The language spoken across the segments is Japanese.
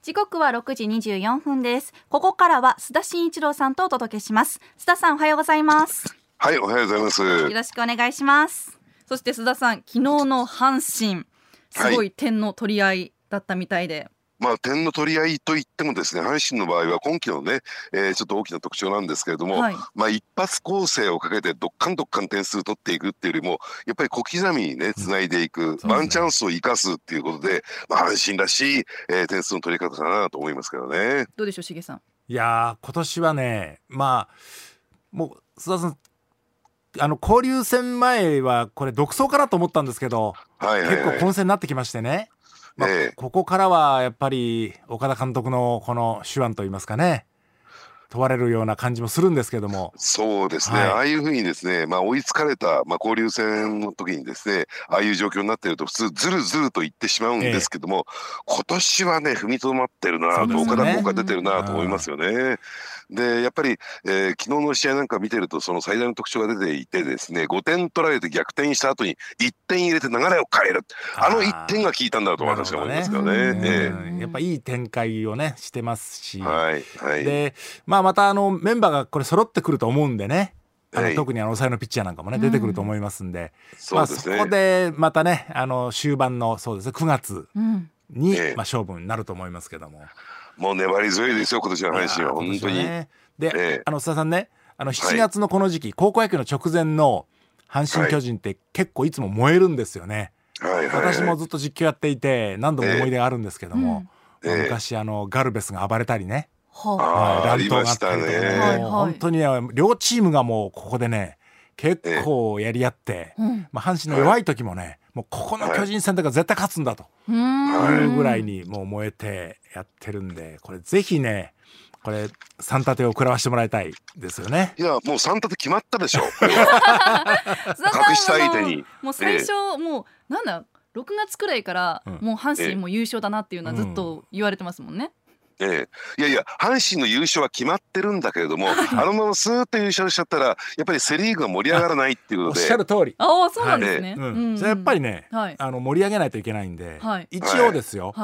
時刻は6時24分です。ここからは須田慎一郎さんとお届けします。須田さん、おはようございます。はい、おはようございます。よろしくお願いします。そして須田さん、昨日の阪神、すごい点の取り合いだったみたいで、はい、まあ、点の取り合いといってもですね、阪神の場合は今季のね、ちょっと大きな特徴なんですけれども、はい、まあ、一発攻勢をかけてどっかん点数取っていくっていうよりも、やっぱり小刻みにね、繋いでいく、ワンチャンスを生かすっていうことで、まあ、阪神らしい、点数の取り方だなと思いますけどね。どうでしょう、しげさん。いや、今年はね、まあ、もう須田さん、交流戦前はこれ独走かなと思ったんですけど、はいはいはい、結構混戦になってきましてね。まあ、ここからはやっぱり岡田監督のこの手腕といいますかね、問われるような感じもするんですけども。そうですね、はい、ああいうふうにですね、まあ、追いつかれた、まあ、交流戦の時にですね、ああいう状況になっていると普通ずるずると言ってしまうんですけども、今年はね、踏みとどまってるなと、ね、岡田効果出てるなと思いますよね。でやっぱり、昨日の試合なんか見てると、その最大の特徴が出ていてですね、5点取られて逆転した後に1点入れて流れを変える、あの1点が効いたんだと私は思いますから ね。やっぱいい展開をねしてますし、はいはい、で、まあ、またメンバーがこれ揃ってくると思うんでね、はい、特に抑えのピッチャーなんかもね、出てくると思いますんで、まあ、そこでまたね、終盤のそうですね、9月に、まあ、勝負になると思いますけども、もう粘り強いですよ今年の阪神は本当に。ね、で、須田さんね、7月のこの時期、はい、高校野球の直前の阪神巨人って結構いつも燃えるんですよね。はい、私もずっと実況やっていて何度も思い出があるんですけども、昔ガルベスが暴れたりね、乱闘があったりとか、本当に、ね、両チームがもうここでね結構やり合って、まあ、阪神の弱い時もね、もうここの巨人戦だから絶対勝つんだというぐらいにもう燃えてやってるんで、これぜひね、これ三立てを食らわしてもらいたいですよね。いや、もう三立て決まったでしょ隠した相手にもう最初、もうなんだ、6月くらいからもう阪神も優勝だなっていうのはずっと言われてますもんね。いやいや、阪神の優勝は決まってるんだけれども、あのままスーッと優勝しちゃったらやっぱりセリーグが盛り上がらないっていうことで。おっしゃる通り。あ、そうなんですね。やっぱりね、盛り上げないといけないんで、一応ですよ、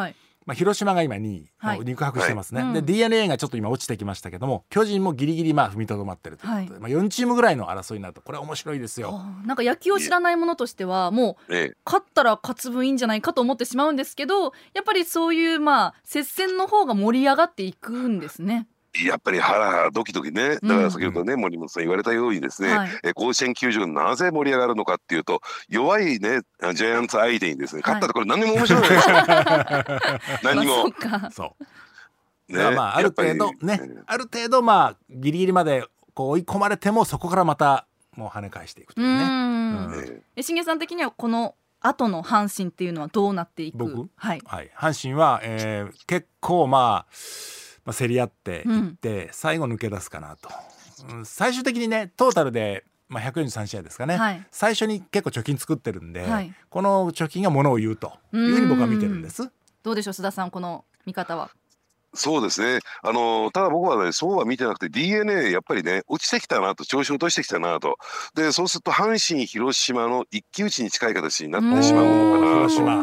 まあ、広島が今2位、肉薄してますね。で DNA がちょっと今落ちてきましたけども、巨人もギリギリまあ踏みとどまってるということで、まあ、4チームぐらいの争いになると、これ面白いですよ。なんか野球を知らないものとしては、もう勝ったら勝つ分いいんじゃないかと思ってしまうんですけど、やっぱりそういう、まあ、接戦の方が盛り上がっていくんですね。やっぱりハラハラドキドキね。だから先ほどね、森本さん言われたようにですね、甲子園球場なぜ盛り上がるのかっていうと、弱いねジャイアンツ相手にですね、勝ったところ何にも面白いですよ、何も。そう、ね、まあ、ある程度ね、ある程度、まあ、ギリギリまでこう追い込まれても、そこからまたもう跳ね返していくというね。信玄さん的にはこの後の阪神っていうのはどうなっていく？僕、阪神は、結構まあ、競り合っていって、最後抜け出すかなと、最終的にね、トータルで、まあ、143試合ですかね、最初に結構貯金作ってるんで、この貯金がものを言うというふうに僕は見てるんです。どうでしょう、須田さん、この見方は。そうですね、ただ僕はね、そうは見てなくて DNA やっぱりね落ちてきたなと、調子を落としてきたなと。でそうすると阪神広島の一騎打ちに近い形になってしまうのかなと、広島、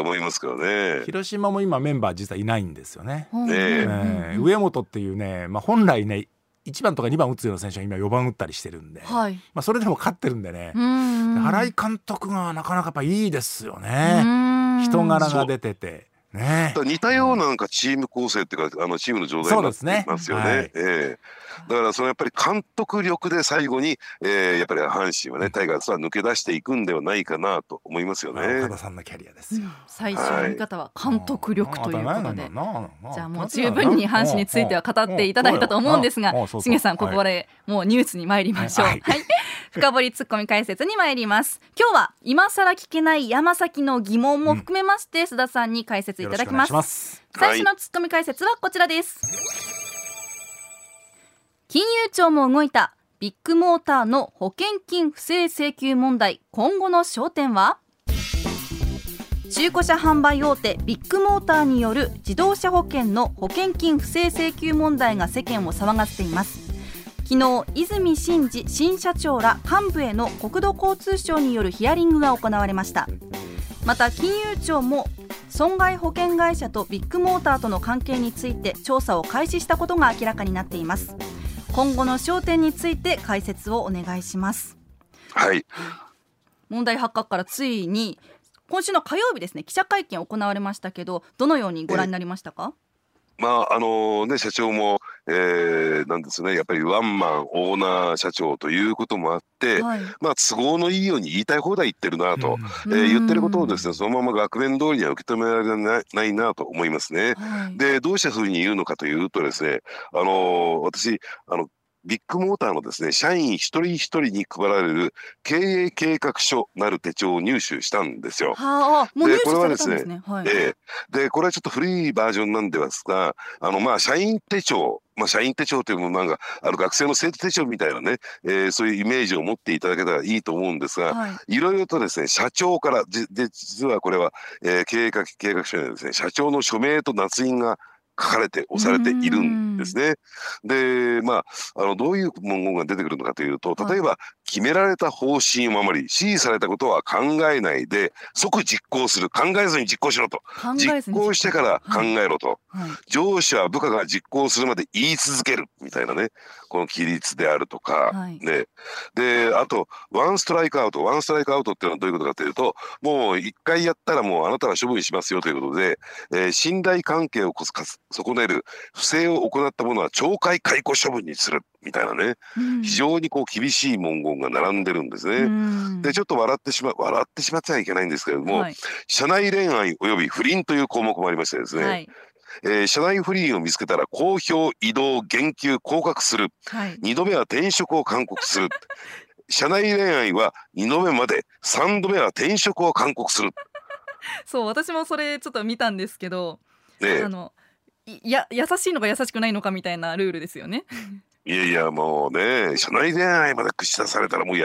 思いますけどね。広島も今メンバー実はいないんですよね。上本っていうね、まあ、本来ね1番とか2番打つような選手は今4番打ったりしてるんで、まあ、それでも勝ってるんでね、新井監督がなかなかやっぱいいですよね。人柄が出ててね、似たような、 なんかチーム構成っていうか、チームの状態になってますよね。だからそのやっぱり監督力で最後に、やっぱり阪神はね、タイガースは抜け出していくんではないかなと思いますよね。岡田さんのキャリアですよ、最初の見方は監督力ということで、じゃあもう十分に阪神については語っていただいたと思うんですが、しげさん、ここでもうニュースに参りましょう。深掘りツッコミ解説に参ります。今日は今更聞けない山崎の疑問も含めまして、須田さんに解説いただきます。よろしくお願いします。最初のツッコミ解説はこちらです。金融庁も動いたビッグモーターの保険金不正請求問題、今後の焦点は。中古車販売大手ビッグモーターによる自動車保険の保険金不正請求問題が世間を騒がせています。昨日、泉真治新社長ら幹部への国土交通省によるヒアリングが行われました。また金融庁も損害保険会社とビッグモーターとの関係について調査を開始したことが明らかになっています。今後の焦点について解説をお願いします。はい、問題発覚からついに今週の火曜日ですね、記者会見行われましたけど、どのようにご覧になりましたか？社長も、なんですね、やっぱりワンマンオーナー社長ということもあって、はい、都合のいいように言いたい放題言ってるなと、言ってることをですね、そのまま額面通りには受け止められないなと思いますね。はい、で、どうしてそういうふうに言うのかというとですね、私ビッグモーターのですね、社員一人一人に配られる経営計画書なる手帳を入手したんですよ。もう入手されたんですね。で、これはちょっと古いバージョンなんですが、社員手帳、社員手帳というものが学生の生徒手帳みたいなね、そういうイメージを持っていただけたらいいと思うんですが、はいろいろとですね、社長からで実はこれは、経営計画書にはですね、社長の署名と捺印が書かれて押されているんですね。で、どういう文言が出てくるのかというと、例えば決められた方針を守り、指示されたことは考えないで即実行する、考えずに実行しろと、実行してから考えろと、上司は部下が実行するまで言い続けるみたいなね、この規律であるとか、で、あとワンストライクアウトっていうのはどういうことかというと、もう一回やったらもうあなたは処分しますよということで、信頼関係を損ねる不正を行った者は懲戒解雇処分にするみたいなね、非常に厳しい文言が並んでるんですね。で、ちょっと笑ってしまってはいけないんですけれども、社内恋愛及び不倫という項目もありましてですね、社内不倫を見つけたら公表、異動、減給、降格する、2度目は転職を勧告する社内恋愛は2度目まで、3度目は転職を勧告する。そう、私もそれちょっと見たんですけど、優しいのか優しくないのかみたいなルールですよね。もうね、社内恋愛まで口出されたらもう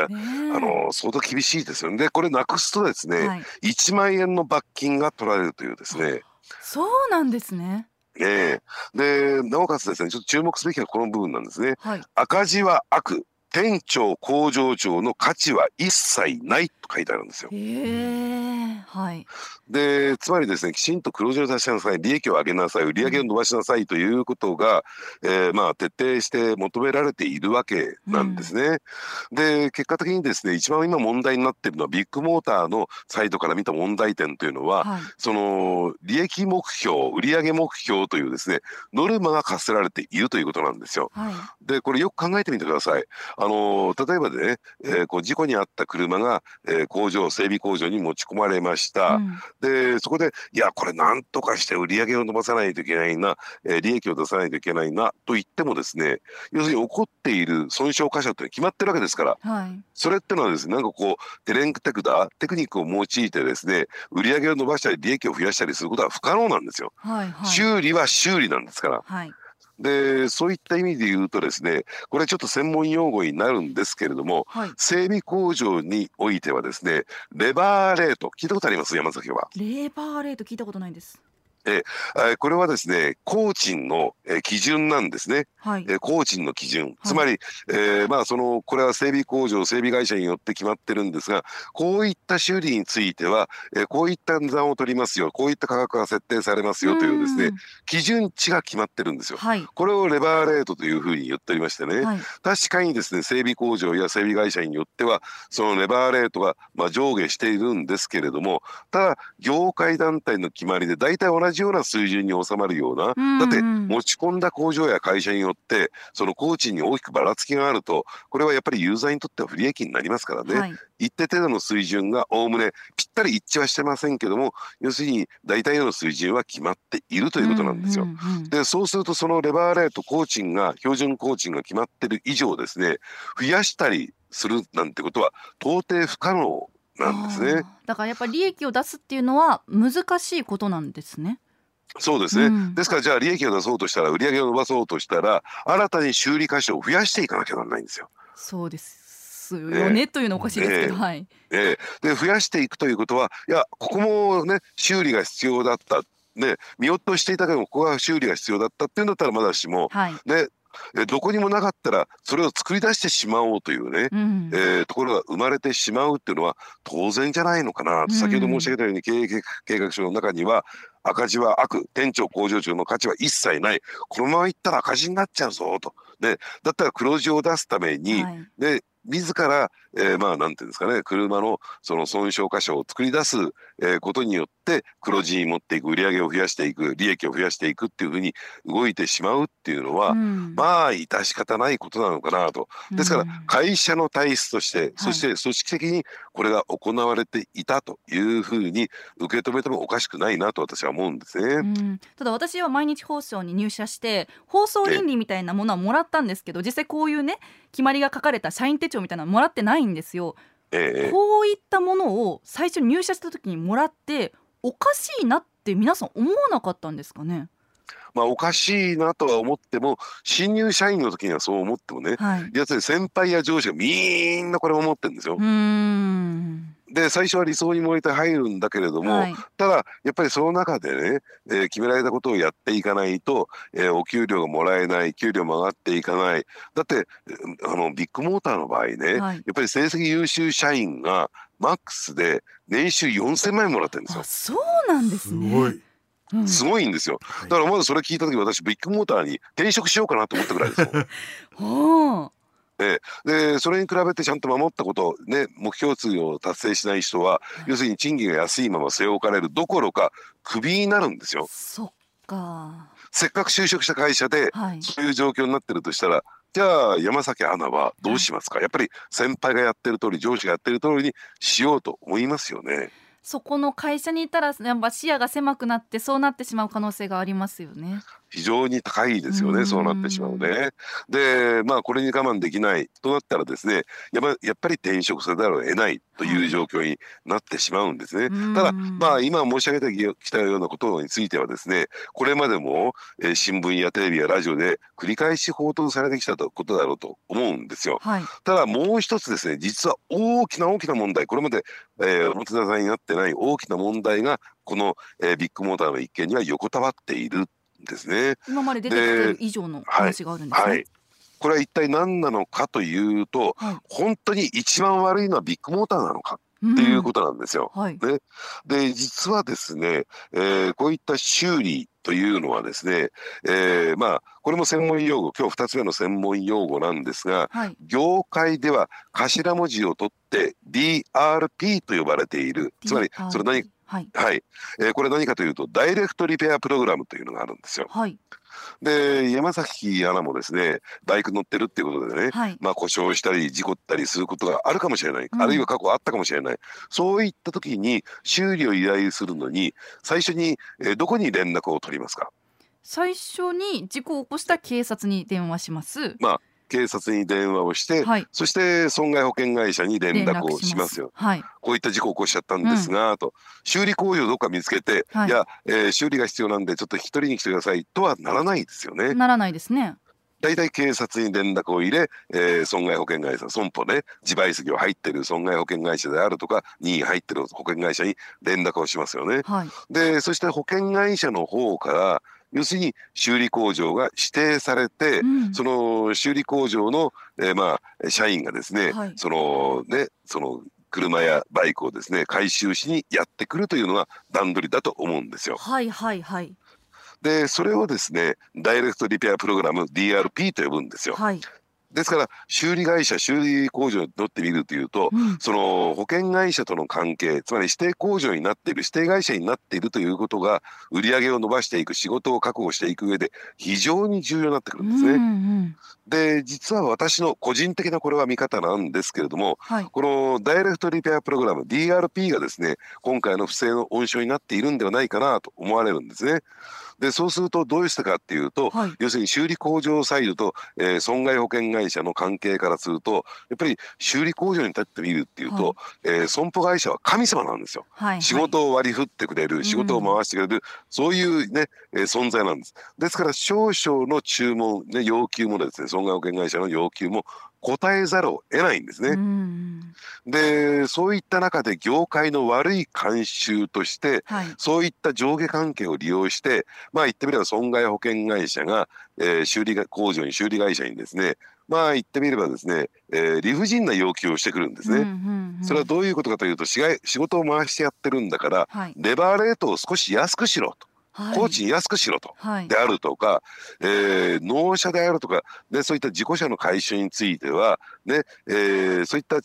相当厳しいですよね。で、これなくすとですね、1万円の罰金が取られるというですね。そうなんですね。で、なおかつですね、ちょっと注目すべきはこの部分なんですね。赤字は悪、店長工場長の価値は一切ないと書いてあるんですよ。で、つまりですね、きちんと黒字を出しなさい、利益を上げなさい、売上を伸ばしなさいということが、徹底して求められているわけなんですね。で、結果的にですね、一番今問題になっているのはビッグモーターのサイドから見た問題点というのは、その利益目標、売上目標というですね、ノルマが課せられているということなんですよ。で、これよく考えてみてください。例えばでね、事故に遭った車が、整備工場に持ち込まれました、で、そこでこれなんとかして売り上げを伸ばさないといけないな、利益を出さないといけないなと言ってもですね、要するに起こっている損傷箇所って決まってるわけですから、それってのはですね、テクニックを用いてですね、売り上げを伸ばしたり利益を増やしたりすることは不可能なんですよ。修理は修理なんですから。で、そういった意味で言うとですね、これちょっと専門用語になるんですけれども、整備工場においてはですね、レバーレート、聞いたことあります？山崎は。レバーレート聞いたことないです。これはですね、工賃の基準なんですね。工賃の基準、つまり、これは整備工場、整備会社によって決まってるんですが、こういった修理については、こういった値段を取りますよ、こういった価格が設定されますよというですね、基準値が決まってるんですよ。これをレバーレートというふうに言っておりましてね、確かにですね、整備工場や整備会社によってはそのレバーレートが上下しているんですけれども、ただ業界団体の決まりで大体同じじような水準に収まるような、うんうん、だって持ち込んだ工場や会社によってその工賃に大きくばらつきがあると、これはやっぱりユーザーにとっては不利益になりますからね、はい、一定程度の水準がおおむねぴったり一致はしてませんけども、要するに大体の水準は決まっているということなんですよ、うんうんうん、でそうするとそのレバーレート工賃が標準工賃が決まっている以上ですね、増やしたりするなんてことは到底不可能なんですね。だからやっぱり利益を出すっていうのは難しいことなんですね。そうですね、うん、ですからじゃあ利益を出そうとしたら売上を伸ばそうとしたら新たに修理箇所を増やしていかなきゃならないんですよ。そうですよね、というのおかしいですけど、はい、で増やしていくということは、いやここもね修理が必要だった、ね、見落としていたけどもここが修理が必要だったっていうんだったらまだしも、はい、ねどこにもなかったらそれを作り出してしまおうというね、うんところが生まれてしまうっていうのは当然じゃないのかなと、先ほど申し上げたように経営計画書の中には赤字は悪、店長工場長の価値は一切ない、このままいったら赤字になっちゃうぞと、ね、だったら黒字を出すために、はい、で自ら、なんていうんですかね、車のその損傷箇所を作り出す、ことによって黒字に持っていく、売上を増やしていく、利益を増やしていくっていうふうに動いてしまうっていうのは、うん、まあ致し方ないことなのかなと。ですから会社の体質として、うん、そして組織的にこれが行われていたというふうに受け止めてもおかしくないなと私は思うんですね、うん、ただ私は毎日放送に入社して放送倫理みたいなものはもらったんですけど、実際こういうね決まりが書かれた社員手帳みたいなのもらってないんですよ、こういったものを最初に入社した時にもらっておかしいなって皆さん思わなかったんですかね。まあ、おかしいなとは思っても新入社員の時にはそう思ってもね、はい、要するに先輩や上司がみんなこれを思ってるんですよ。うーんで最初は理想に燃えて入るんだけれども、はい、ただやっぱりその中でね、決められたことをやっていかないと、お給料がもらえない、給料も上がっていかない。だってビッグモーターの場合ね、はい、やっぱり成績優秀社員がマックスで年収4000万円もらってるんですよ。あ、そうなんですね。すごいんですよ。だからまずそれ聞いた時私ビッグモーターに転職しようかなと思ったぐらいですよでそれに比べてちゃんと守ったこと、ね、目標数を達成しない人は、はい、要するに賃金が安いまま据え置かれるどころかクビになるんですよ。そっか。せっかく就職した会社で、はい、そういう状況になってるとしたら、じゃあ山崎アナはどうしますか、はい、やっぱり先輩がやってる通り上司がやってる通りにしようと思いますよね。そこの会社にいたらやっぱ視野が狭くなってそうなってしまう可能性がありますよね。非常に高いですよね、そうなってしまうね。でまあこれに我慢できないとなったらですね、やっぱり転職せざるを得ないという状況になってしまうんですね、はい、ただまあ今申し上げてきたようなことについてはですね、これまでも、新聞やテレビやラジオで繰り返し報道されてきたことだろうと思うんですよ、はい、ただもう一つですね、実は大きな問題、これまで表沙汰になってない大きな問題がこの、ビッグモーターの一件には横たわっているですね。今まで出てきてる以上の話があるんですね、はいはい、これは一体何なのかというと、はい、本当に一番悪いのはビッグモーターなのかっていうことなんですよ、うんはい、で実はですね、こういった修理というのはですね、これも専門用語、今日2つ目の専門用語なんですが、はい、業界では頭文字を取って DRP と呼ばれている、つまりそれ何かはいはいこれ何かというとダイレクトリペアプログラムというのがあるんですよ、はい、で山崎アナもですねバイク乗ってるっていうことでね、はい故障したり事故ったりすることがあるかもしれない、うん、あるいは過去あったかもしれない。そういった時に修理を依頼するのに最初に、どこに連絡を取りますか。最初に事故を起こした警察に電話します、警察に電話をして、はい、そして損害保険会社に連絡をしますよ。はい、こういった事故を起こしちゃったんですが、うん、と修理工場をどっか見つけて、はい、修理が必要なんでちょっと引き取りに来てくださいとはならないですよね。ならないですね。だいたい警察に連絡を入れ、損害保険会社、損保ね、自賠責を入っている損害保険会社であるとか任意入っている保険会社に連絡をしますよね、はい、でそして保険会社の方から要するに修理工場が指定されて、うん、その修理工場の、社員がですね、はい、その車やバイクをですね回収しにやってくるというのが段取りだと思うんですよ。はいはいはい。でそれをですねダイレクトリペアプログラム DRP と呼ぶんですよ。はい、ですから修理会社、修理工場にとってみるというと、その保険会社との関係、つまり指定工場になっている、指定会社になっているということが売り上げを伸ばしていく、仕事を確保していく上で非常に重要になってくるんですね、うんうん、で実は私の個人的なこれは見方なんですけれども、はい、このダイレクトリペアプログラム DRP がですね、今回の不正の温床になっているんではないかなと思われるんですね。でそうするとどうしたかっていうと、はい、要するに修理工場サイドと、損害保険会社の関係からするとやっぱり修理工場に立ってみるっていうと、はい、損保会社は神様なんですよ、はい、仕事を割り振ってくれる、仕事を回してくれる、うん、そういう、ね、存在なんです。ですから少々の注文、ね、要求もですね、損害保険会社の要求も答えざるを得ないんですね、うん、でそういった中で業界の悪い慣習として、はい、そういった上下関係を利用して、まあ、言ってみれば損害保険会社が、修理工場に修理会社にですね、まあ言ってみればですね、理不尽な要求をしてくるんですね、うんうんうん、それはどういうことかというと、仕事を回してやってるんだから、はい、レバーレートを少し安くしろと、工賃安くしろと、はい、であるとか、納車であるとか、ね、そういった事故車の回収については、ね、そういった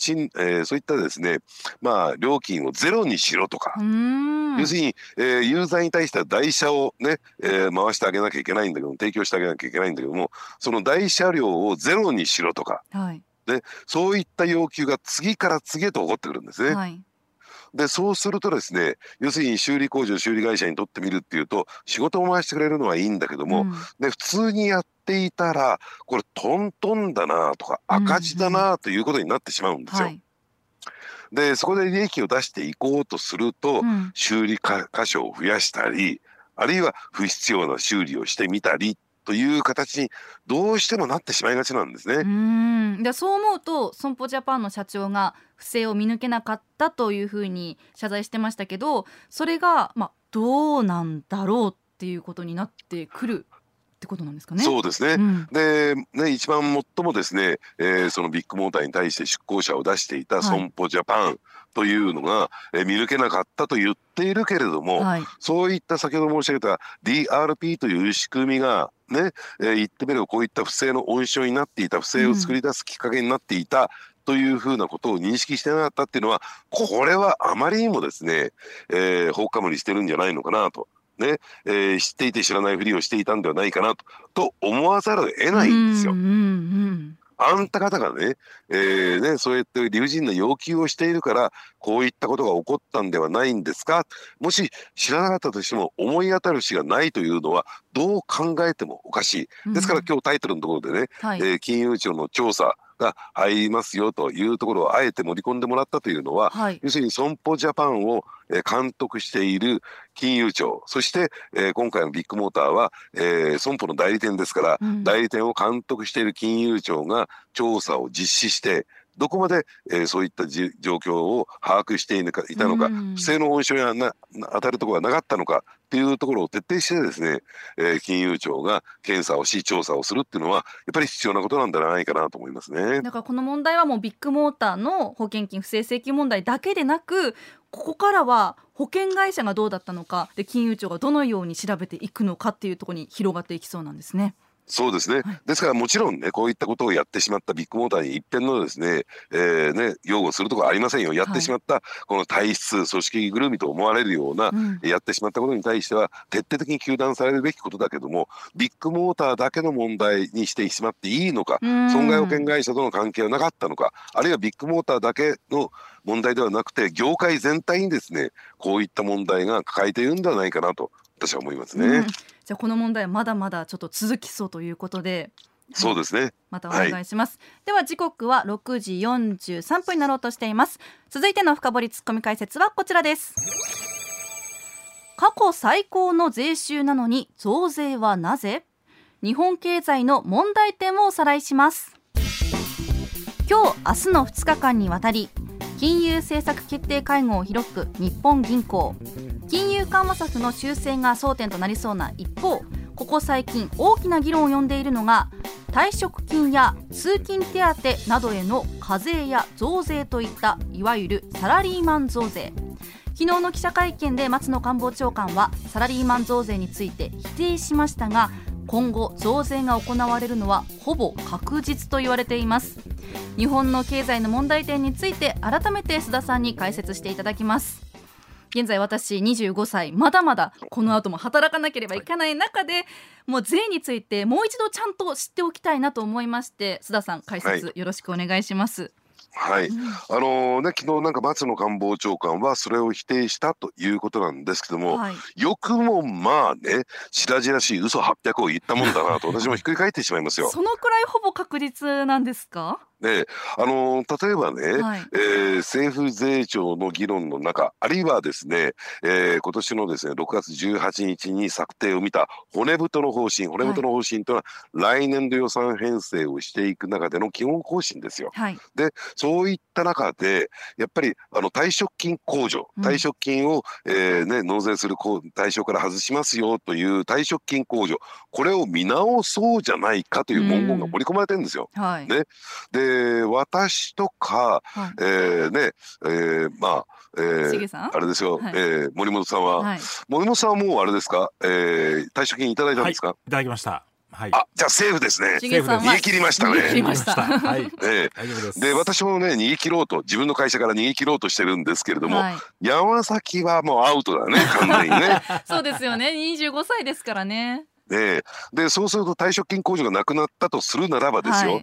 ですね、まあ、料金をゼロにしろとか、要するに、ユーザーに対しては代車を、ね、回してあげなきゃいけないんだけども、提供してあげなきゃいけないんだけども、その代車料をゼロにしろとか、はい、ね、そういった要求が次から次へと起こってくるんですね、はい。でそうするとですね、要するに修理工場、修理会社にとってみるっていうと、仕事を回してくれるのはいいんだけども、うん、で普通にやっていたらこれトントンだなとか赤字だなということになってしまうんですよ、うんうん、でそこで利益を出していこうとすると、うん、修理箇所を増やしたり、あるいは不必要な修理をしてみたりという形にどうしてもなってしまいがちなんですね。でそう思うと損保ジャパンの社長が不正を見抜けなかったというふうに謝罪してましたけど、それが、まあ、どうなんだろうっていうことになってくるってことなんですかね。そうですね、うん、でね、一番最もですね、そのビッグモーターに対して出向者を出していた損保ジャパン、はい、というのが、見抜けなかったと言っているけれども、はい、そういった先ほど申し上げた DRP という仕組みが、ね、言ってみればこういった不正の温床になっていた、不正を作り出すきっかけになっていた、うん、というふうなことを認識してなかったっていうのは、これはあまりにもですね、放火無理してるんじゃないのかなと、ね、知っていて知らないふりをしていたんではないかな と思わざるを得ないんですよ、うんうんうん、あんた方が ね、そうやって理不尽な要求をしているからこういったことが起こったんではないんですか。もし知らなかったとしても思い当たる節がないというのはどう考えてもおかしい。ですから今日タイトルのところでね、うん、はい、金融庁の調査が入りますよというところをあえて盛り込んでもらったというのは、はい、要するに損保ジャパンを監督している金融庁、そして、今回のビッグモーターは、損保の代理店ですから、うん、代理店を監督している金融庁が調査を実施してどこまで、そういった状況を把握していたのか、うん、不正の温床に当たるところがなかったのかっていうところを徹底してですね、金融庁が検査をし調査をするっていうのはやっぱり必要なことなんじゃないかなと思いますね。だからこの問題はもうビッグモーターの保険金不正請求問題だけでなく、ここからは保険会社がどうだったのかで、金融庁がどのように調べていくのかっていうところに広がっていきそうなんですね。そうですね、はい、ですからもちろんね、こういったことをやってしまったビッグモーターに一辺のですね、ね、擁護するところありませんよ。やってしまったこの体質、組織ぐるみと思われるような、はい、やってしまったことに対しては徹底的に糾弾されるべきことだけども、ビッグモーターだけの問題にしてしまっていいのか、損害保険会社との関係はなかったのか、あるいはビッグモーターだけの問題ではなくて業界全体にですね、こういった問題が抱えているんではないかなと私は思いますね、うん、じゃあこの問題はまだまだちょっと続きそうということで、はい、そうですね、またお願いします、はい、では時刻は6時43分になろうとしています。続いての深掘りツッコミ解説はこちらです。過去最高の税収なのに増税はなぜ？日本経済の問題点をおさらいします。今日明日の2日間にわたり金融政策決定会合を開く日本銀行、金融緩和策の修正が争点となりそうな一方、ここ最近大きな議論を呼んでいるのが退職金や通勤手当などへの課税や増税といったいわゆるサラリーマン増税。昨日の記者会見で松野官房長官はサラリーマン増税について否定しましたが、今後増税が行われるのはほぼ確実と言われています。日本の経済の問題点について改めて須田さんに解説していただきます。現在私25歳、まだまだこの後も働かなければいけない中で、もう税についてもう一度ちゃんと知っておきたいなと思いまして、須田さん解説よろしくお願いします。はい、昨日松野官房長官はそれを否定したということなんですけども、よくも白々しい嘘800を言ったもんだなと私もひっくり返ってしまいますよ。そのくらいほぼ確実なんですか。例えば政府税調の議論の中、あるいは今年の6月18日に策定を見た骨太の方針というのは、来年度予算編成をしていく中での基本方針ですよ。でそういった中でやっぱり退職金控除、退職金を、納税する対象から外しますよという退職金控除、これを見直そうじゃないかという文言が盛り込まれてるんですよ。で私とか、あれですよ、森本さんは、森本さんはもうあれですか、退職金いただいたんですか。いただきました。じゃあセーフですね。逃げ切りましたね。で私も逃げ切ろうと、自分の会社から逃げ切ろうとしてるんですけれども、山崎はもうアウトだね、完全にね。そうですよね、25歳ですからね。でそうすると退職金控除がなくなったとするならばですよ、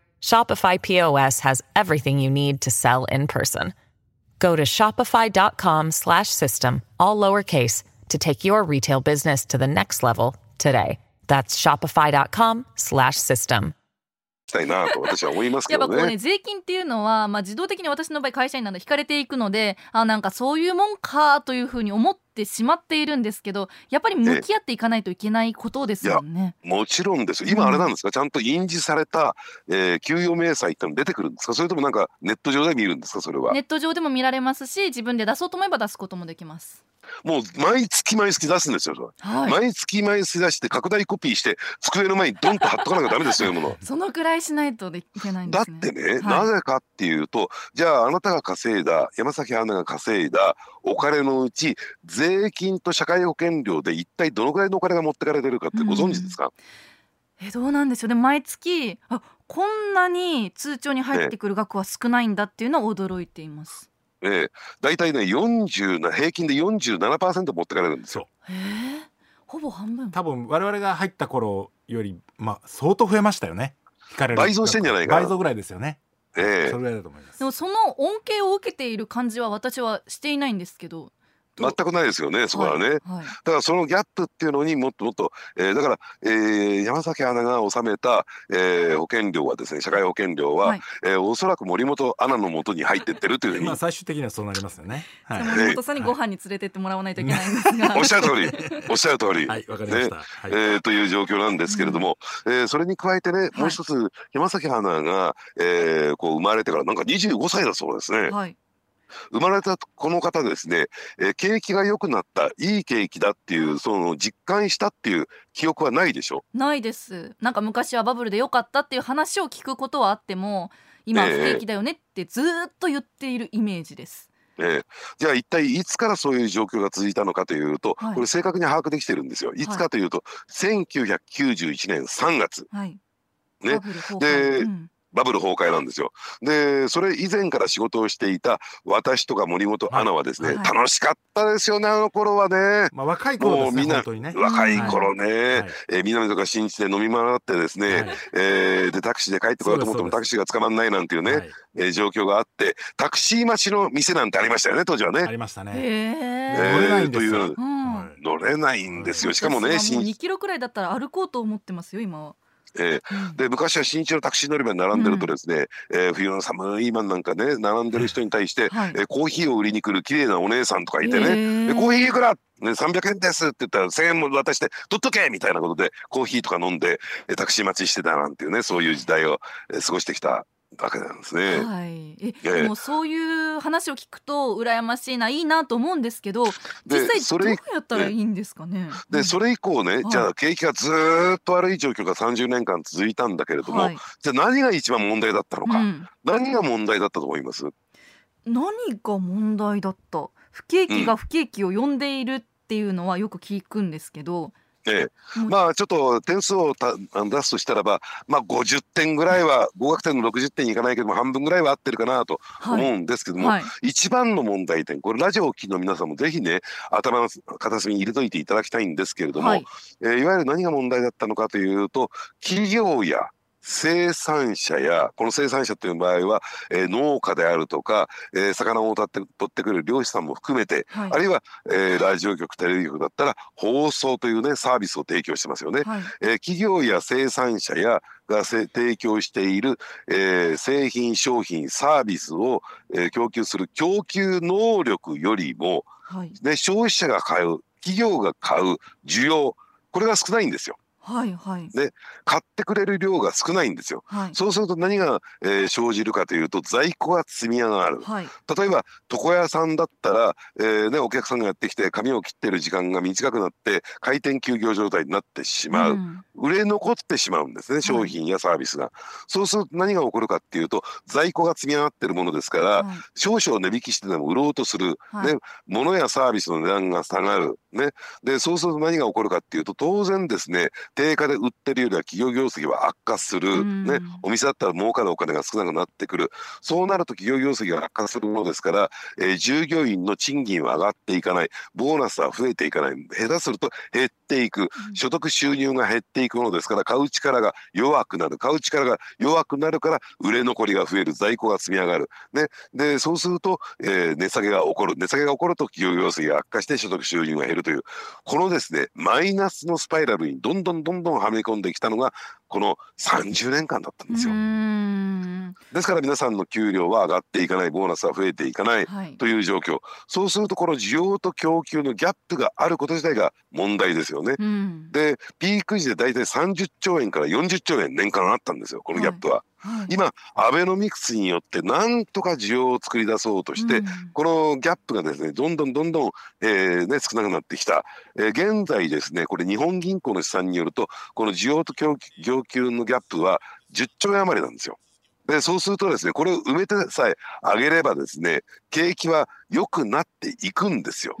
Shopify POS has everything you need to sell in person. Go to shopify.com/system, all lowercase, to take your retail business to the next level today. That's shopify.com/system.したいなと私は思いますけどね。やっぱ税金っていうのは、自動的に私の場合会社員なので引かれていくので、そういうもんかというふうに思ってしまっているんですけど、やっぱり向き合っていかないといけないことですよね。もちろんです。今あれなんですか、ちゃんと印字された、給与明細っての出てくるんですか。それともネット上で見るんですか。それはネット上でも見られますし、自分で出そうと思えば出すこともできます。もう毎月出すんですよ、毎月出して拡大コピーして机の前にドンと貼っとかなきゃダメですよ。そのくらいしないといけないんですね。だってね、なぜかっていうと、じゃああなたが稼いだ、山崎アナが稼いだお金のうち、税金と社会保険料で一体どのくらいのお金が持ってかれてるかってご存知ですか。どうなんでしょうね。毎月こんなに通帳に入ってくる額は少ないんだっていうのは驚いています。だいたい平均で 47% 持ってかれるんですよ。ほぼ半分。多分我々が入った頃より、相当増えましたよね。倍増してんじゃないかな。倍増ぐらいですよね。それぐらいだと思います。でもその恩恵を受けている感じは私はしていないんですけど。全くないですよね、そこはね。だからそのギャップっていうのにもっともっと、だから、山崎アナが納めた、保険料はですね、社会保険料は、おそらく森本アナの元に入ってってるというふうに最終的にはそうなりますよね。森本さんにご飯に連れてってもらわないといけないんですがおっしゃる通りはい、わかりました、という状況なんですけれども、それに加えてね、もう一つ山崎アナが、生まれてから25歳だそうですね。生まれたこの方ですね、景気が良くなった、いい景気だっていう、その実感したっていう記憶はないでしょ。ないです。昔はバブルで良かったっていう話を聞くことはあっても、今は不景気だよねってずっと言っているイメージです。じゃあ一体いつからそういう状況が続いたのかというと、これ正確に把握できてるんですよ。いつかというと、1991年3月、バブル崩壊なんですよ。でそれ以前から仕事をしていた私とか森本アナはですね、楽しかったですよね、あの頃はね。若い頃ですね、本当にね、若い頃ね、南とか新地で飲み回ってですね、でタクシーで帰ってこようと思ってもタクシーが捕まんないなんていうね、状況があって、タクシー待ちの店なんてありましたよね、当時はね。ありましたね。乗れないんですよ、乗れないんですよ。しかもね、2キロくらいだったら歩こうと思ってますよ今は。で昔は新一のタクシー乗り場に並んでるとですね、冬の寒い晩なんかね並んでる人に対して、コーヒーを売りに来る綺麗なお姉さんとかいてね、コーヒーいくら、ね、300円ですって言ったら1000円も渡して取っとけみたいなことでコーヒーとか飲んでタクシー待ちしてたなんていうね、そういう時代を過ごしてきたわけなんですね。でもそういう話を聞くと羨ましいな、いいなと思うんですけど、実際どうやったらいいんですかね。でそれ以降ね、じゃあ景気がずっと悪い状況が30年間続いたんだけれども、じゃあ何が一番問題だったのか、何が問題だったと思います？何が問題だった？不景気が不景気を呼んでいるっていうのはよく聞くんですけど、まあちょっと点数を出すとしたらば、50点ぐらいは合格点の60点いかないけども半分ぐらいは合ってるかなと思うんですけども、一番の問題点、これラジオを聴きの皆さんもぜひね頭の片隅に入れといていただきたいんですけれども、いわゆる何が問題だったのかというと、企業や生産者や、この生産者という場合は、農家であるとか、魚を取ってくる漁師さんも含めて、あるいは、ラジオ局テレビ局だったら放送というねサービスを提供してますよね。企業や生産者やが提供している、製品商品サービスを、供給する供給能力よりも、ね、消費者が買う企業が買う需要、これが少ないんですよ。で買ってくれる量が少ないんですよ。そうすると何が、生じるかというと在庫が積み上がる、例えば床屋さんだったら、お客さんがやってきて髪を切ってる時間が短くなって開店休業状態になってしまう、売れ残ってしまうんですね、商品やサービスが。そうすると何が起こるかっていうと、在庫が積み上がってるものですから、少々値引きしてでも売ろうとする、物やサービスの値段が下がる、でそうすると何が起こるかっていうと、当然ですね定価で売ってるよりは企業業績は悪化する、お店だったら儲かるお金が少なくなってくる。そうなると企業業績が悪化するものですから、従業員の賃金は上がっていかない、ボーナスは増えていかない、下手すると減っていく、所得収入が減っていくものですから買う力が弱くなる、から売れ残りが増える、在庫が積み上がる、でそうすると、値下げが起こる、値下げが起こると企業業績が悪化して所得収入が減るという、このですねマイナスのスパイラルにどんどんはめ込んできたのがこの30年間だったんですよ。ですから皆さんの給料は上がっていかない、ボーナスは増えていかないという状況、そうするとこの需要と供給のギャップがあること自体が問題ですよね。でピーク時で大体30兆円から40兆円年間あったんですよ、このギャップは。今アベノミクスによってなんとか需要を作り出そうとして、このギャップがですねどんどん、少なくなってきた、現在ですねこれ日本銀行の試算によるとこの需要と供給のギャップは10兆円余りなんですよ。でそうするとですねこれを埋めてさえ上げればですね景気は良くなっていくんですよ。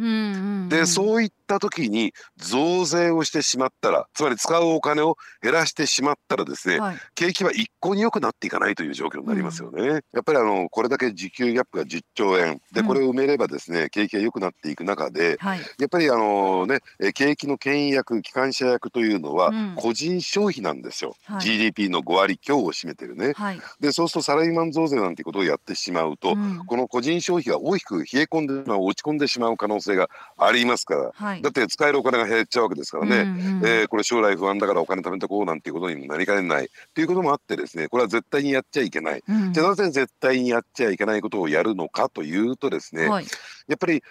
でそういった時に増税をしてしまったら、つまり使うお金を減らしてしまったらですね、景気は一向に良くなっていかないという状況になりますよね。やっぱりこれだけ需給ギャップが10兆円でこれを埋めればですね景気が良くなっていく中で、やっぱり景気の牽引役機関車役というのは個人消費なんですよ。GDP の5割強を占めてるね。でそうするとサラリーマン増税なんてことをやってしまうと、この個人消費が大きく冷え込んでしまう、落ち込んでしまう可能性がありますから、だって使えるお金が減っちゃうわけですからね、これ将来不安だからお金貯めてこうなんていうことにもなりかねないということもあってですね、これは絶対にやっちゃいけない、じゃあなぜ絶対にやっちゃいけないことをやるのかというとですね、やっぱり、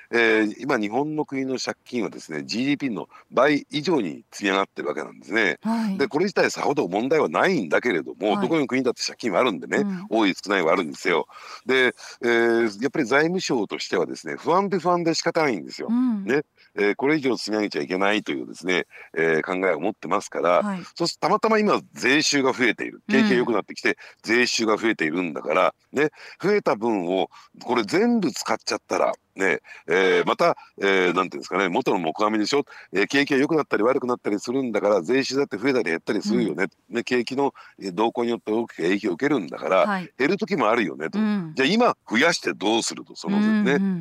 今日本の国の借金はですね GDP の倍以上に積み上がってるわけなんですね。でこれ自体さほど問題はないんだけれども、どこの国だって借金はあるんでね、多い少ないはあるんですよ。で、やっぱり財務省としてはですね不安で仕方ないんですよ、これ以上積み上げちゃいけないというですね、考えを持ってますから、そうするとたまたま今税収が増えている、景気が良くなってきて税収が増えているんだから、増えた分をこれ全部使っちゃったらまた、なんていうんですかね、元の木阿弥でしょ、景気が良くなったり悪くなったりするんだから税収だって増えたり減ったりするよね、景気の動向によって大きく影響を受けるんだから、減る時もあるよねと、じゃあ今増やしてどうすると、その、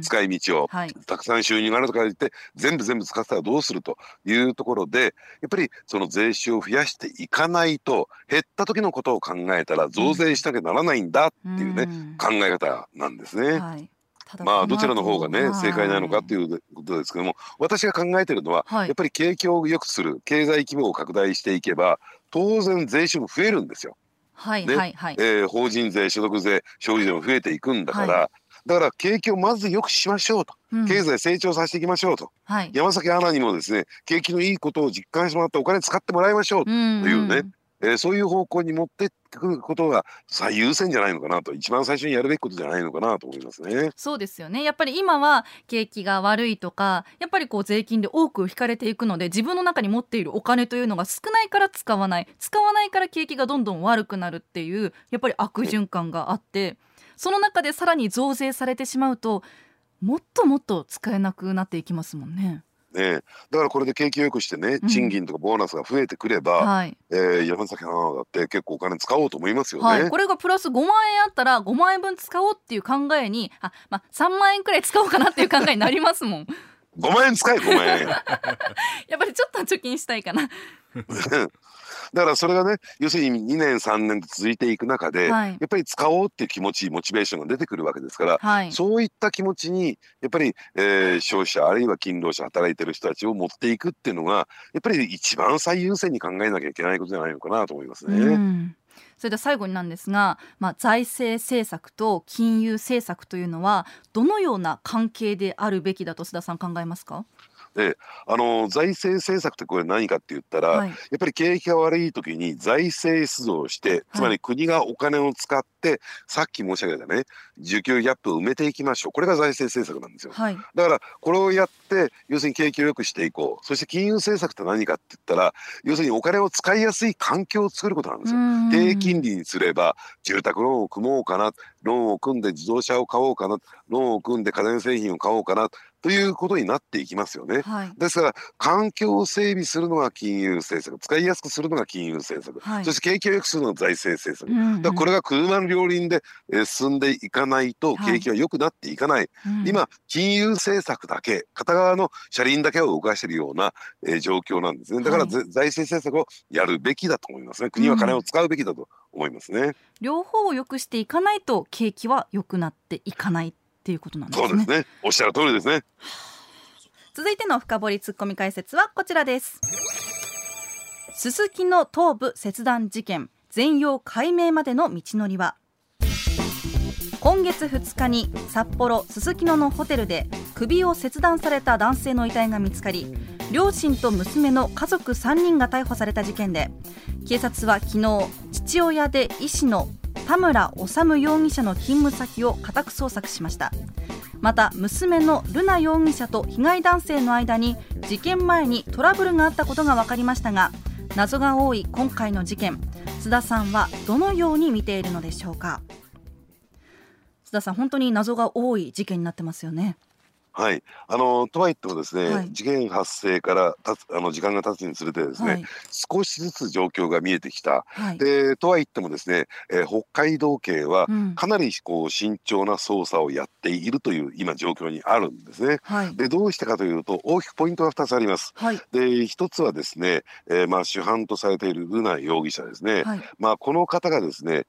使い道を、たくさん収入があるとか言って全部使ったらどうするというところで、やっぱりその税収を増やしていかないと減った時のことを考えたら増税しなきゃならないんだっていうね、考え方なんですね。どちらの方がね正解なのかということですけども、私が考えているのは、やっぱり景気を良くする、経済規模を拡大していけば当然税収も増えるんですよ。はいはいはい。法人税、所得税、消費税も増えていくんだから、はい、だから景気をまず良くしましょうと、うん、経済成長させていきましょうと、はい、山崎アナにもですね、景気のいいことを実感してもらってお金使ってもらいましょうというね、そういう方向に持ってくることが最優先じゃないのかなと、一番最初にやるべきことじゃないのかなと思いますね。そうですよね。やっぱり今は景気が悪いとか、やっぱりこう税金で多く引かれていくので、自分の中に持っているお金というのが少ないから使わないから景気がどんどん悪くなるっていう、やっぱり悪循環があって、その中でさらに増税されてしまうと、もっともっと使えなくなっていきますもんね。だからこれで景気を良くしてね、賃金とかボーナスが増えてくれば、うん、はい、山崎アナだって結構お金使おうと思いますよね、はい、これがプラス5万円あったら5万円分使おうっていう考えに、3万円くらい使おうかなっていう考えになりますもん。5万円使え5万円やっぱりちょっと貯金したいかなだからそれがね、要するに2年3年と続いていく中で、はい、やっぱり使おうっていう気持ち、モチベーションが出てくるわけですから、はい、そういった気持ちにやっぱり、消費者あるいは勤労者、働いてる人たちを持っていくっていうのがやっぱり一番最優先に考えなきゃいけないことじゃないのかなと思いますね。うん、それでは最後になんですが、財政政策と金融政策というのはどのような関係であるべきだと須田さん考えますか？財政政策ってこれ何かって言ったら、はい、やっぱり景気が悪い時に財政出動して、つまり国がお金を使って、はい、さっき申し上げたね、需給ギャップを埋めていきましょう、これが財政政策なんですよ、はい、だからこれをやって、要するに景気を良くしていこう。そして金融政策って何かって言ったら、要するにお金を使いやすい環境を作ることなんですよ。低金利にすれば住宅ローンを組もうかな、ローンを組んで自動車を買おうかな、ローンを組んで家電製品を買おうかなということになっていきますよね、はい、ですから環境を整備するのが金融政策、使いやすくするのが金融政策、はい、そして景気を良くするのが財政政策、うんうん、だからこれが車の両輪で進んでいかないと景気は良くなっていかない、はい、今金融政策だけ、片側の車輪だけを動かしているような状況なんですね。だから、はい、財政政策をやるべきだと思いますね。国は金を使うべきだと思いますね、うん、両方を良くしていかないと景気は良くなっていかないっていうことなんですね。そうですね。おっしゃる通りですね。続いての深掘りツッコミ解説はこちらです。すすきの頭部切断事件、全容解明までの道のりは。今月2日に札幌すすきののホテルで首を切断された男性の遺体が見つかり、両親と娘の家族3人が逮捕された事件で、警察は昨日、父親で医師の田村修容疑者の勤務先を家宅捜索しました。また娘の瑠奈容疑者と被害男性の間に事件前にトラブルがあったことが分かりましたが、謎が多い今回の事件、須田さんはどのように見ているのでしょうか？須田さん、本当に謎が多い事件になってますよね。はい、とはいってもですね、はい、事件発生から時間が経つにつれてですね、はい、少しずつ状況が見えてきた、はい、でとはいってもですね、北海道警はかなりこう慎重な捜査をやっているという今状況にあるんですね、はい、でどうしてかというと、大きくポイントが2つあります、はい、で一つはですね、主犯とされている瑠奈容疑者ですね、はい、この方がですね、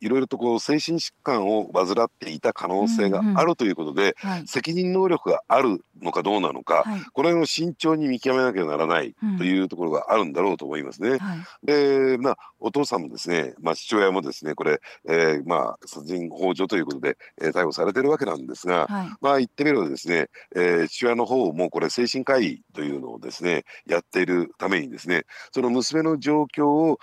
いろいろとこう精神疾患を患っていた可能性があるということで、うんうん、はい、責任能力があるのかどうなのか、はい、この辺を慎重に見極めなきゃならないというところがあるんだろうと思いますね、うん、はい、でお父さんもですね、父親もですね、これ、殺人幇助ということで、逮捕されてるわけなんですが、はい、言ってみればですね、父親の方もこれ精神科医というのをですねやっているためにですね、その娘の状況を、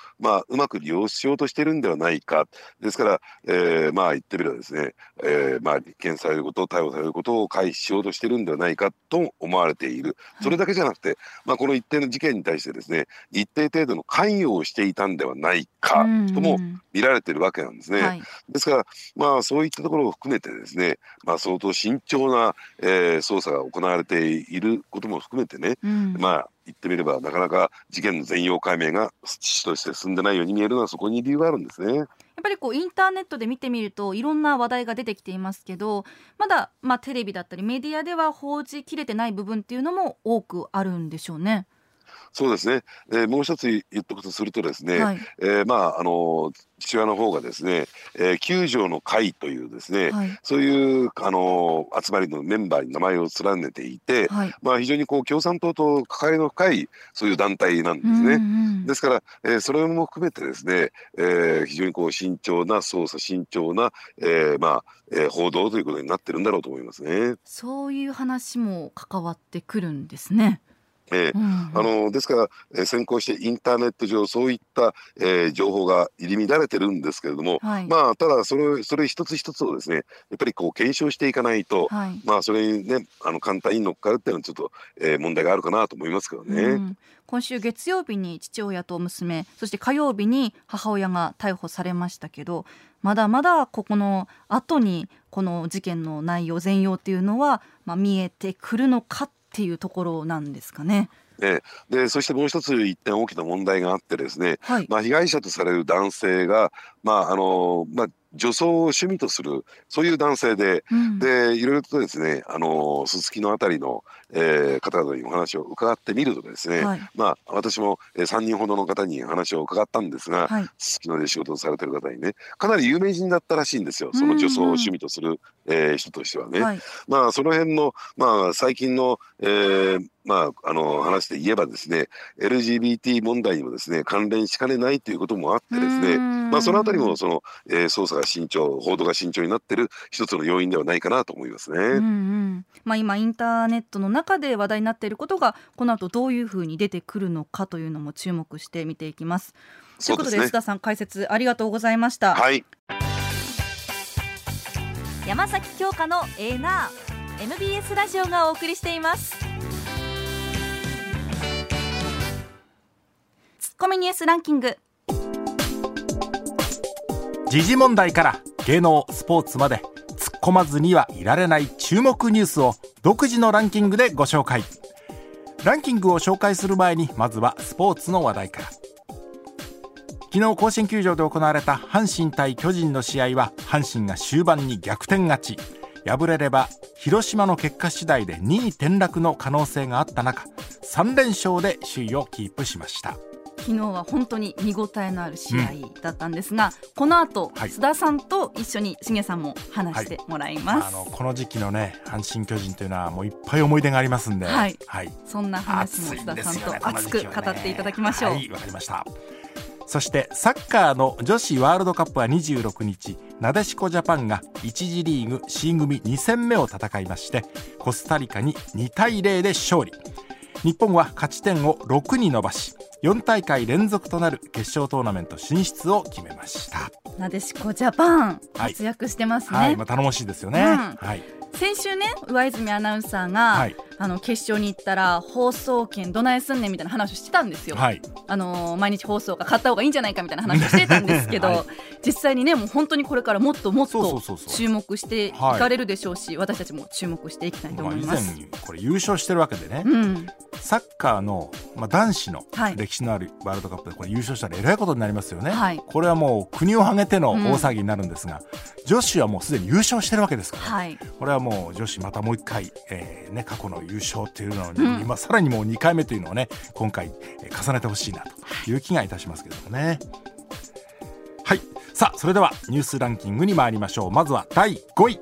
うまく利用しようとしてるんではないか。ですから、言ってみればですね、立件されること、逮捕されることを回避しようとしてるんではないかと思われている。それだけじゃなくて、この一定の事件に対してですね、一定程度の関与をしていたんではないかとも見られているわけなんですね、はい、ですから、そういったところを含めてですね、相当慎重な、捜査が行われていることも含めてね、言ってみればなかなか事件の全容解明が質として進んでないように見えるのは、そこに理由があるんですね。やっぱりこうインターネットで見てみるといろんな話題が出てきていますけど、まだテレビだったりメディアでは報じきれてない部分っていうのも多くあるんでしょうね。そうですね、もう一つ言っとくとするとですね、はい、父親の方がですね、九条の会というですね、はい、そういう集まりのメンバーに名前を連ねていて、はい、非常にこう共産党と関わりの深いそういう団体なんですね、うんうん、ですから、それも含めてですね、非常にこう慎重な捜査、慎重な、報道ということになってるんだろうと思いますね。そういう話も関わってくるんですね。ですから、先行してインターネット上そういった、情報が入り乱れてるんですけれども、はい、ただそれ一つ一つをですね、やっぱりこう検証していかないと、はい、それにね、簡単に乗っかるっていうのはちょっと、問題があるかなと思いますけどね、うん、今週月曜日に父親と娘、そして火曜日に母親が逮捕されましたけど、まだまだここの後にこの事件の内容、全容っていうのは、見えてくるのかっていうところなんですかね。でそしてもう一つ一点大きな問題があってですね、はい、被害者とされる男性が、女装を趣味とするそういう男性で、うん、でいろいろとですね、すすきのあたりの、方々にお話を伺ってみるとですね、はい、私も3人ほどの方に話を伺ったんですが、はい、すすきので仕事をされてる方にね、かなり有名人だったらしいんですよ、その女装を趣味とする、人としてはね、はい、その辺の、最近の、話で言えばですね、 LGBT 問題にもですね関連しかねないということもあってですね、そのあたりもその、捜査が慎重、報道が慎重になっている一つの要因ではないかなと思いますね。うんうん、今インターネットの中で話題になっていることがこの後どういうふうに出てくるのかというのも注目して見ていきます。そうですね、ということで須田さん、解説ありがとうございました。はい、山崎京香のエーナー MBS ラジオがお送りしています。コミニュースランキング、時事問題から芸能、スポーツまで突っ込まずにはいられない注目ニュースを独自のランキングでご紹介。ランキングを紹介する前にまずはスポーツの話題から。昨日甲子園球場で行われた阪神対巨人の試合は阪神が終盤に逆転勝ち、敗れれば広島の結果次第で2位転落の可能性があった中、3連勝で首位をキープしました。昨日は本当に見応えのある試合だったんですが、うん、この後、はい、須田さんと一緒にしげさんも話してもらいます、はい、この時期のね阪神巨人というのはもういっぱい思い出がありますんで、はいはい、そんな話も須田さんと熱く語っていただきましょう。はい、わかりました。そしてサッカーの女子ワールドカップは26日、なでしこジャパンが1次リーグ C 組2戦目を戦いまして、コスタリカに2対0で勝利。日本は勝ち点を6に伸ばし、4大会連続となる決勝トーナメント進出を決めました。なでしこジャパン、はい、活躍してますね、はい、頼もしいですよね、うん、はい、先週ね、上泉アナウンサーが、はい、決勝に行ったら放送権どないすんねんみたいな話をしてたんですよ、はい、毎日放送が買った方がいいんじゃないかみたいな話をしてたんですけど、はい、実際にね、もう本当にこれからもっともっと注目していかれるでしょうし、私たちも注目していきたいと思います。以前これ優勝してるわけでね、うん、サッカーの、男子の歴史のあるワールドカップでこれ優勝したらえらいことになりますよね、はい、これはもう国を挙げての大騒ぎになるんですが、うん、女子はもうすでに優勝してるわけですから、はい、これはもう女子またもう一回、過去の優勝というのに、うん、今さらにもう2回目というのをね、今回重ねてほしいなという気がいたしますけどもね。はい、さあそれではニュースランキングに参りましょう。まずは第5位。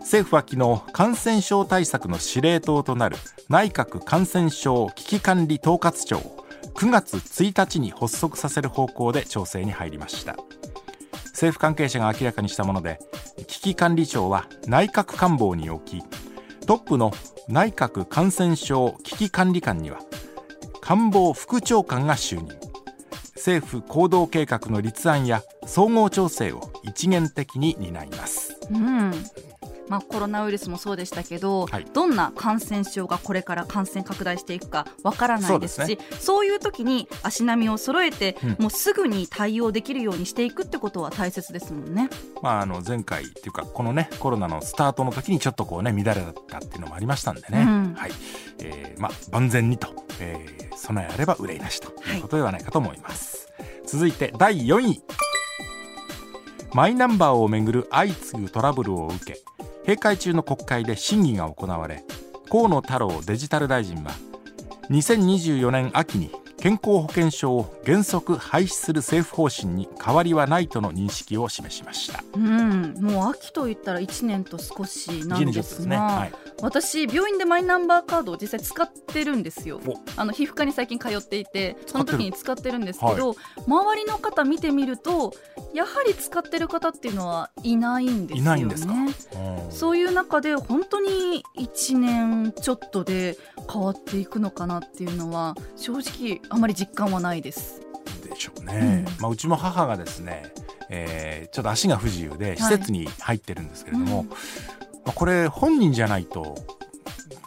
政府は昨日、感染症対策の司令塔となる内閣感染症危機管理統括庁を9月1日に発足させる方向で調整に入りました。政府関係者が明らかにしたもので、危機管理庁は内閣官房に置き、トップの内閣感染症危機管理官には官房副長官が就任。政府行動計画の立案や総合調整を一元的に担います、うん、コロナウイルスもそうでしたけど、はい、どんな感染症がこれから感染拡大していくかわからないですし、そういう時に足並みを揃えて、うん、もうすぐに対応できるようにしていくってことは大切ですもんね、前回っていうかこのねコロナのスタートの時にちょっとこうね乱れだったっていうのもありましたんでね、うん、はい、万全にと、備えあれば憂いなしということではないかと思います、はい、続いて第4位。マイナンバーをめぐる相次ぐトラブルを受け、閉会中の国会で審議が行われ、河野太郎デジタル大臣は2024年秋に健康保険証を原則廃止する政府方針に変わりはないとの認識を示しました。うん、もう秋といったら1年と少しなんですが、ね、はい、私病院でマイナンバーカードを実際使ってるんですよ。皮膚科に最近通っていて、その時に使ってるんですけど、はい、周りの方見てみるとやはり使ってる方っていうのはいないんですよね。いないんですか。うん、そういう中で本当に1年ちょっとで変わっていくのかなっていうのは正直あまり実感はないですでしょうね。うん、まあ、うちも母がですね、ちょっと足が不自由で施設に入ってるんですけれども、はい、うん、まあ、これ本人じゃないと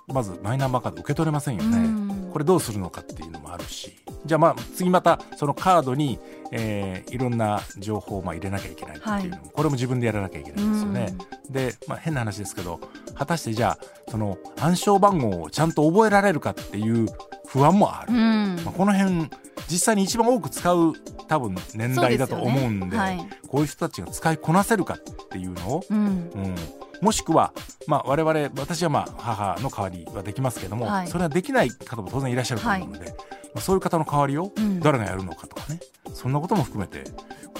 まずマイナンバーカード受け取れませんよね。うん、これどうするのかっていうのもあるし、じゃあまあ次またそのカードに、いろんな情報をまあ入れなきゃいけないっていうのも、はい、これも自分でやらなきゃいけないんですよね。で、まあ、変な話ですけど、果たしてじゃあその暗証番号をちゃんと覚えられるかっていう不安もある。うん、まあ、この辺実際に一番多く使う多分年代だと思うん で、はい、こういう人たちが使いこなせるかっていうのを、うんうん、もしくは、まあ、我々私はまあ母の代わりはできますけども、はい、それはできない方も当然いらっしゃると思うので、はい、まあ、そういう方の代わりを誰がやるのかとかね、うん、そんなことも含めて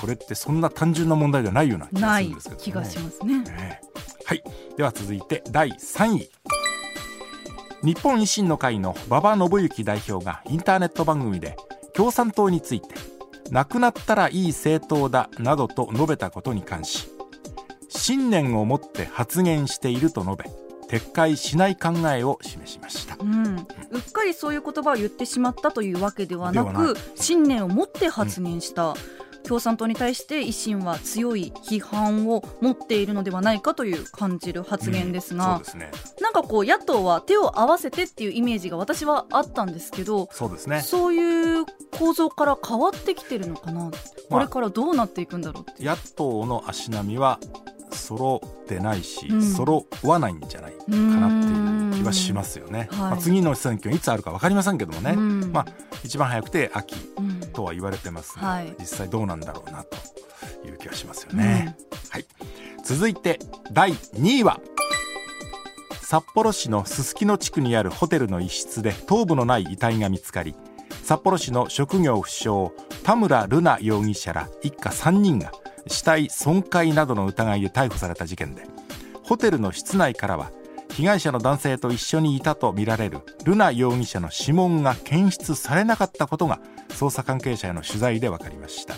これってそんな単純な問題ではないような気がするんですけど、ね、気がしますね。はい、では続いて第3位。日本維新の会の馬場伸幸代表がインターネット番組で共産党についてなくなったらいい政党だなどと述べたことに関し、信念を持って発言していると述べ、撤回しない考えを示しました。うん、うっかりそういう言葉を言ってしまったというわけではなく、信念を持って発言した、うん、共産党に対して維新は強い批判を持っているのではないかという感じる発言ですが、うん、そうですね、なんかこう野党は手を合わせてっていうイメージが私はあったんですけど、そうですね、そういう構造から変わってきてるのかな、まあ、これからどうなっていくんだろうって。野党の足並みは揃ってないし、うん、揃わないんじゃないかなっていう気はしますよね。はい、まあ、次の選挙いつあるか分かりませんけどもね、うん、まあ、一番早くて秋とは言われてますが、うん、実際どうなんだろうなという気はしますよね。うん、はい、続いて第2位は、札幌市のすすきの地区にあるホテルの一室で頭部のない遺体が見つかり、札幌市の職業不詳田村瑠奈容疑者ら一家3人が死体損壊などの疑いで逮捕された事件で、ホテルの室内からは被害者の男性と一緒にいたとみられる瑠奈容疑者の指紋が検出されなかったことが捜査関係者への取材で分かりました。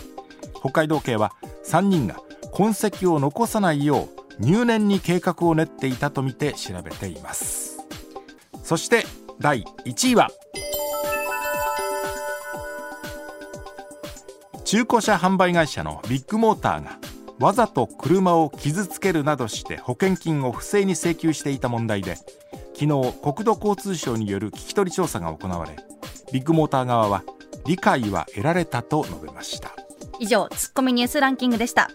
北海道警は3人が痕跡を残さないよう入念に計画を練っていたとみて調べています。そして第1位は、中古車販売会社のビッグモーターがわざと車を傷つけるなどして保険金を不正に請求していた問題で、昨日国土交通省による聞き取り調査が行われ、ビッグモーター側は理解は得られたと述べました。以上、ツッコミニュースランキングでした。